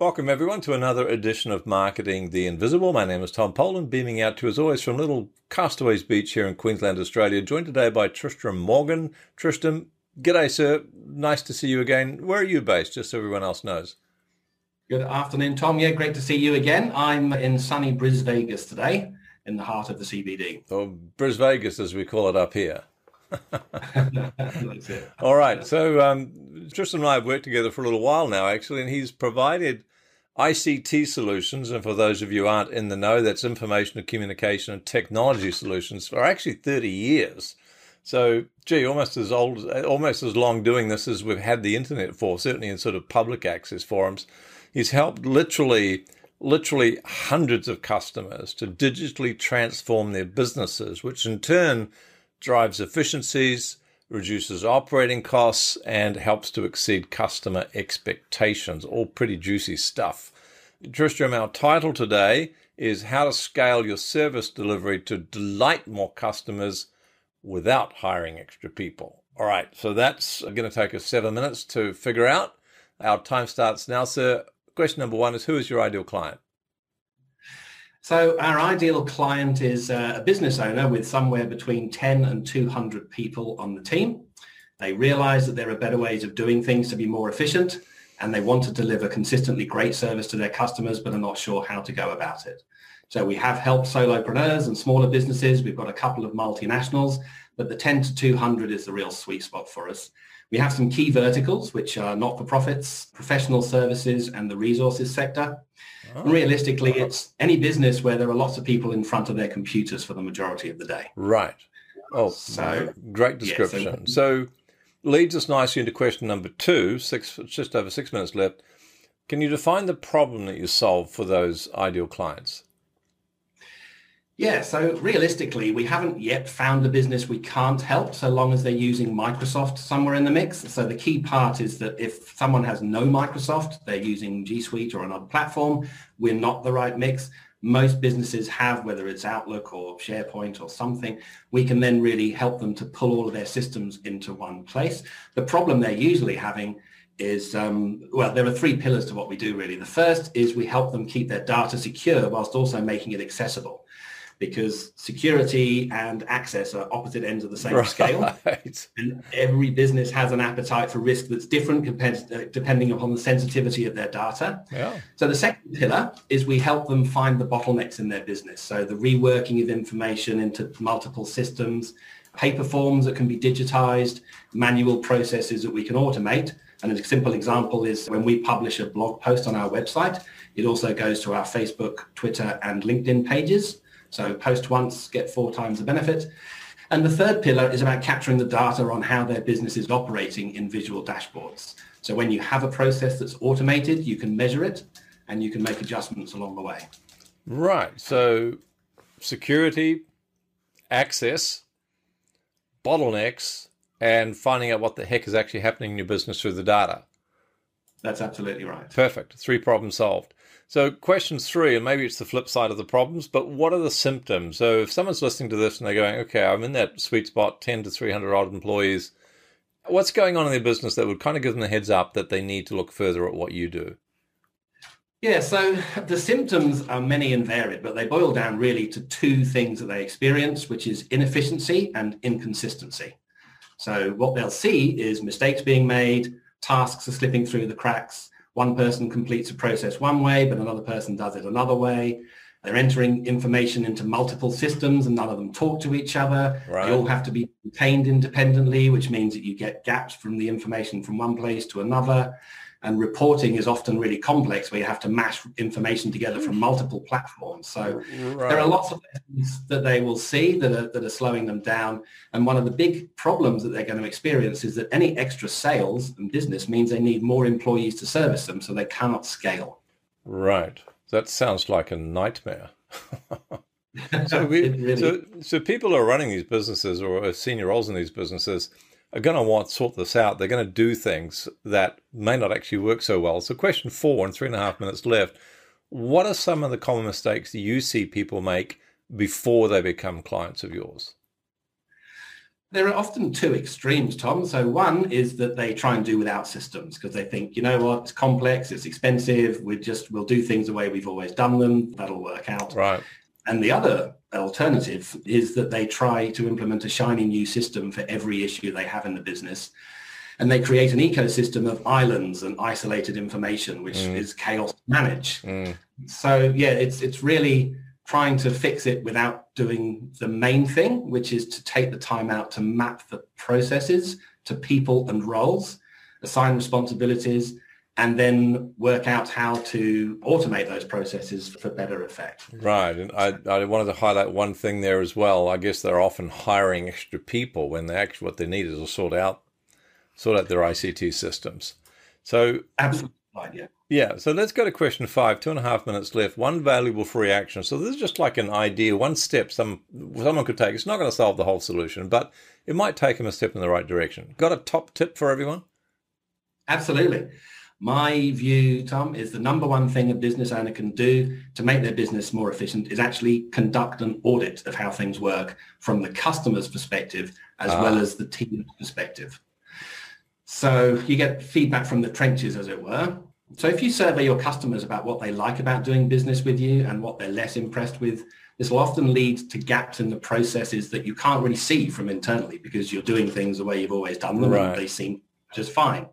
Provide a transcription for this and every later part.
Welcome everyone to another edition of Marketing the Invisible. My name is Tom Poland, beaming out to you as always from Little Castaways Beach here in Queensland, Australia, joined today by Tristram Morgan. Tristram, g'day sir, nice to see you again. Where are you based, just so everyone else knows? Good afternoon, Tom. Yeah, great to see you again. I'm in sunny Bris Vegas today, in the heart of the CBD. Or Bris Vegas as we call it up here. All right, so Tristram and I have worked together for a little while now actually, and he's provided ICT solutions, and for those of you who aren't in the know, that's information and communication and technology solutions, for actually 30 years. So, gee, almost as long doing this as we've had the internet for, certainly in sort of public access forums. He's helped literally hundreds of customers to digitally transform their businesses, which in turn drives efficiencies, reduces operating costs, and helps to exceed customer expectations. All pretty juicy stuff. Tristram, our title today is How to Scale Your Service Delivery to Delight More Customers Without Hiring Extra People. All right, so that's going to take us 7 minutes to figure out. Our time starts now, sir. Question number one is, who is your ideal client? So our ideal client is a business owner with somewhere between 10 and 200 people on the team. They realize that there are better ways of doing things to be more efficient, and they want to deliver consistently great service to their customers, but are not sure how to go about it. So we have helped solopreneurs and smaller businesses. We've got a couple of multinationals, but the 10 to 200 is the real sweet spot for us. We have some key verticals, which are not-for-profits, professional services, and the resources sector. Oh. And realistically, it's any business where there are lots of people in front of their computers for the majority of the day. Right. Oh, so great description. Yeah, so leads us nicely into question number two. Just over 6 minutes left. Can you define the problem that you solve for those ideal clients? Yeah, so realistically, we haven't yet found a business we can't help so long as they're using Microsoft somewhere in the mix. So the key part is that if someone has no Microsoft, they're using G Suite or another platform, we're not the right mix. Most businesses have, whether it's Outlook or SharePoint or something, we can then really help them to pull all of their systems into one place. The problem they're usually having is, well, there are three pillars to what we do really. The first is we help them keep their data secure whilst also making it accessible, because security and access are opposite ends of the same scale. And every business has an appetite for risk that's different depending upon the sensitivity of their data. Yeah. So the second pillar is we help them find the bottlenecks in their business. So the reworking of information into multiple systems, paper forms that can be digitized, manual processes that we can automate. And a simple example is when we publish a blog post on our website, it also goes to our Facebook, Twitter, and LinkedIn pages. So post once, get 4 times the benefit. And the third pillar is about capturing the data on how their business is operating in visual dashboards. So when you have a process that's automated, you can measure it and you can make adjustments along the way. Right. So security, access, bottlenecks, and finding out what the heck is actually happening in your business through the data. That's absolutely right. Perfect. 3 problems solved. So question 3, and maybe it's the flip side of the problems, but what are the symptoms? So if someone's listening to this and they're going, okay, I'm in that sweet spot, 10 to 300 odd employees, what's going on in their business that would kind of give them the heads up that they need to look further at what you do? Yeah, so the symptoms are many and varied, but they boil down really to 2 things that they experience, which is inefficiency and inconsistency. So what they'll see is mistakes being made, tasks are slipping through the cracks. One person completes a process one way, but another person does it another way. They're entering information into multiple systems and none of them talk to each other. Right. They all have to be contained independently, which means that you get gaps from the information from one place to another. And reporting is often really complex, where you have to mash information together from multiple platforms. So right. There are lots of things that they will see that are slowing them down. And one of the big problems that they're going to experience is that any extra sales and business means they need more employees to service them, so they cannot scale. Right. That sounds like a nightmare. So people who are running these businesses or are senior roles in these businesses are going to want to sort this out. They're going to do things that may not actually work so well. So question 4, and 3.5 minutes left, what are some of the common mistakes you see people make before they become clients of yours? There are often two extremes, Tom. So one is that they try and do without systems because they think, you know what, it's complex, it's expensive, we'll do things the way we've always done them, that'll work out. Right. And the other alternative is that they try to implement a shiny new system for every issue they have in the business. And they create an ecosystem of islands and isolated information, which is chaos to manage. So yeah, it's really trying to fix it without doing the main thing, which is to take the time out to map the processes to people and roles, assign responsibilities, and then work out how to automate those processes for better effect. Right. And I wanted to highlight one thing there as well. I guess they're often hiring extra people when they actually what they need is to sort out their ICT systems. So absolutely right, yeah. Yeah. So let's go to question 5, 2.5 minutes left. One valuable free action. So this is just like an idea, one step someone could take. It's not going to solve the whole solution, but it might take them a step in the right direction. Got a top tip for everyone? Absolutely. My view, Tom, is the number one thing a business owner can do to make their business more efficient is actually conduct an audit of how things work from the customer's perspective as well as the team's perspective. So you get feedback from the trenches, as it were. So if you survey your customers about what they like about doing business with you and what they're less impressed with, this will often lead to gaps in the processes that you can't really see from internally because you're doing things the way you've always done them and they seem just fine.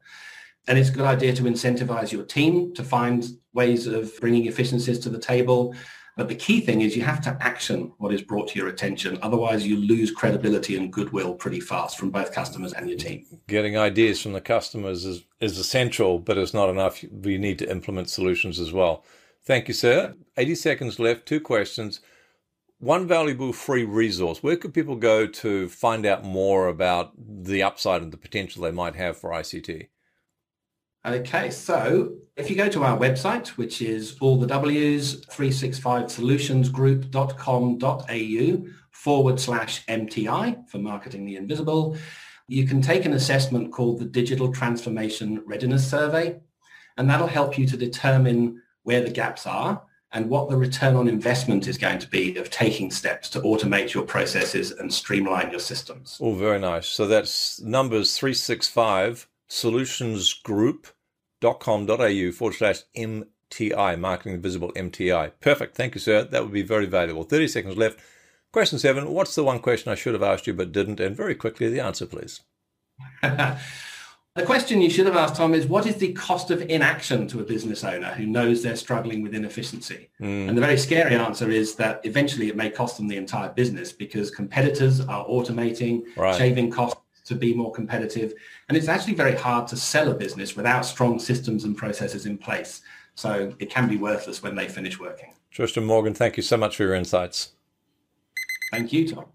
And it's a good idea to incentivize your team to find ways of bringing efficiencies to the table. But the key thing is you have to action what is brought to your attention. Otherwise, you lose credibility and goodwill pretty fast from both customers and your team. Getting ideas from the customers is essential, but it's not enough. We need to implement solutions as well. Thank you, sir. 80 seconds left, 2 questions. One valuable free resource. Where could people go to find out more about the upside and the potential they might have for ICT? Okay, so if you go to our website, which is 365solutionsgroup.com.au/MTI for Marketing the Invisible, you can take an assessment called the Digital Transformation Readiness Survey, and that'll help you to determine where the gaps are and what the return on investment is going to be of taking steps to automate your processes and streamline your systems. Oh, very nice. So that's numbers 365solutionsgroup.com.au/MTI, Marketing Invisible MTI. Perfect. Thank you, sir. That would be very valuable. 30 seconds left. Question 7, what's the one question I should have asked you but didn't? And very quickly, the answer, please. The question you should have asked, Tom, is what is the cost of inaction to a business owner who knows they're struggling with inefficiency? And the very scary answer is that eventually it may cost them the entire business because competitors are automating, shaving costs to be more competitive. And it's actually very hard to sell a business without strong systems and processes in place. So it can be worthless when they finish working. Tristram Morgan, thank you so much for your insights. Thank you, Tom.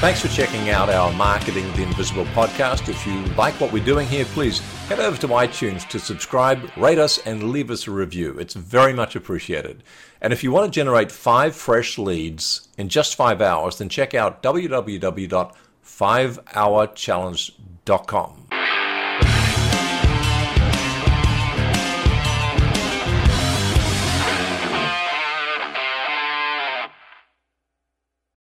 Thanks for checking out our Marketing the Invisible podcast. If you like what we're doing here, please head over to iTunes to subscribe, rate us, and leave us a review. It's very much appreciated. And if you want to generate 5 fresh leads in just 5 hours, then check out www.5hourchallenge.com.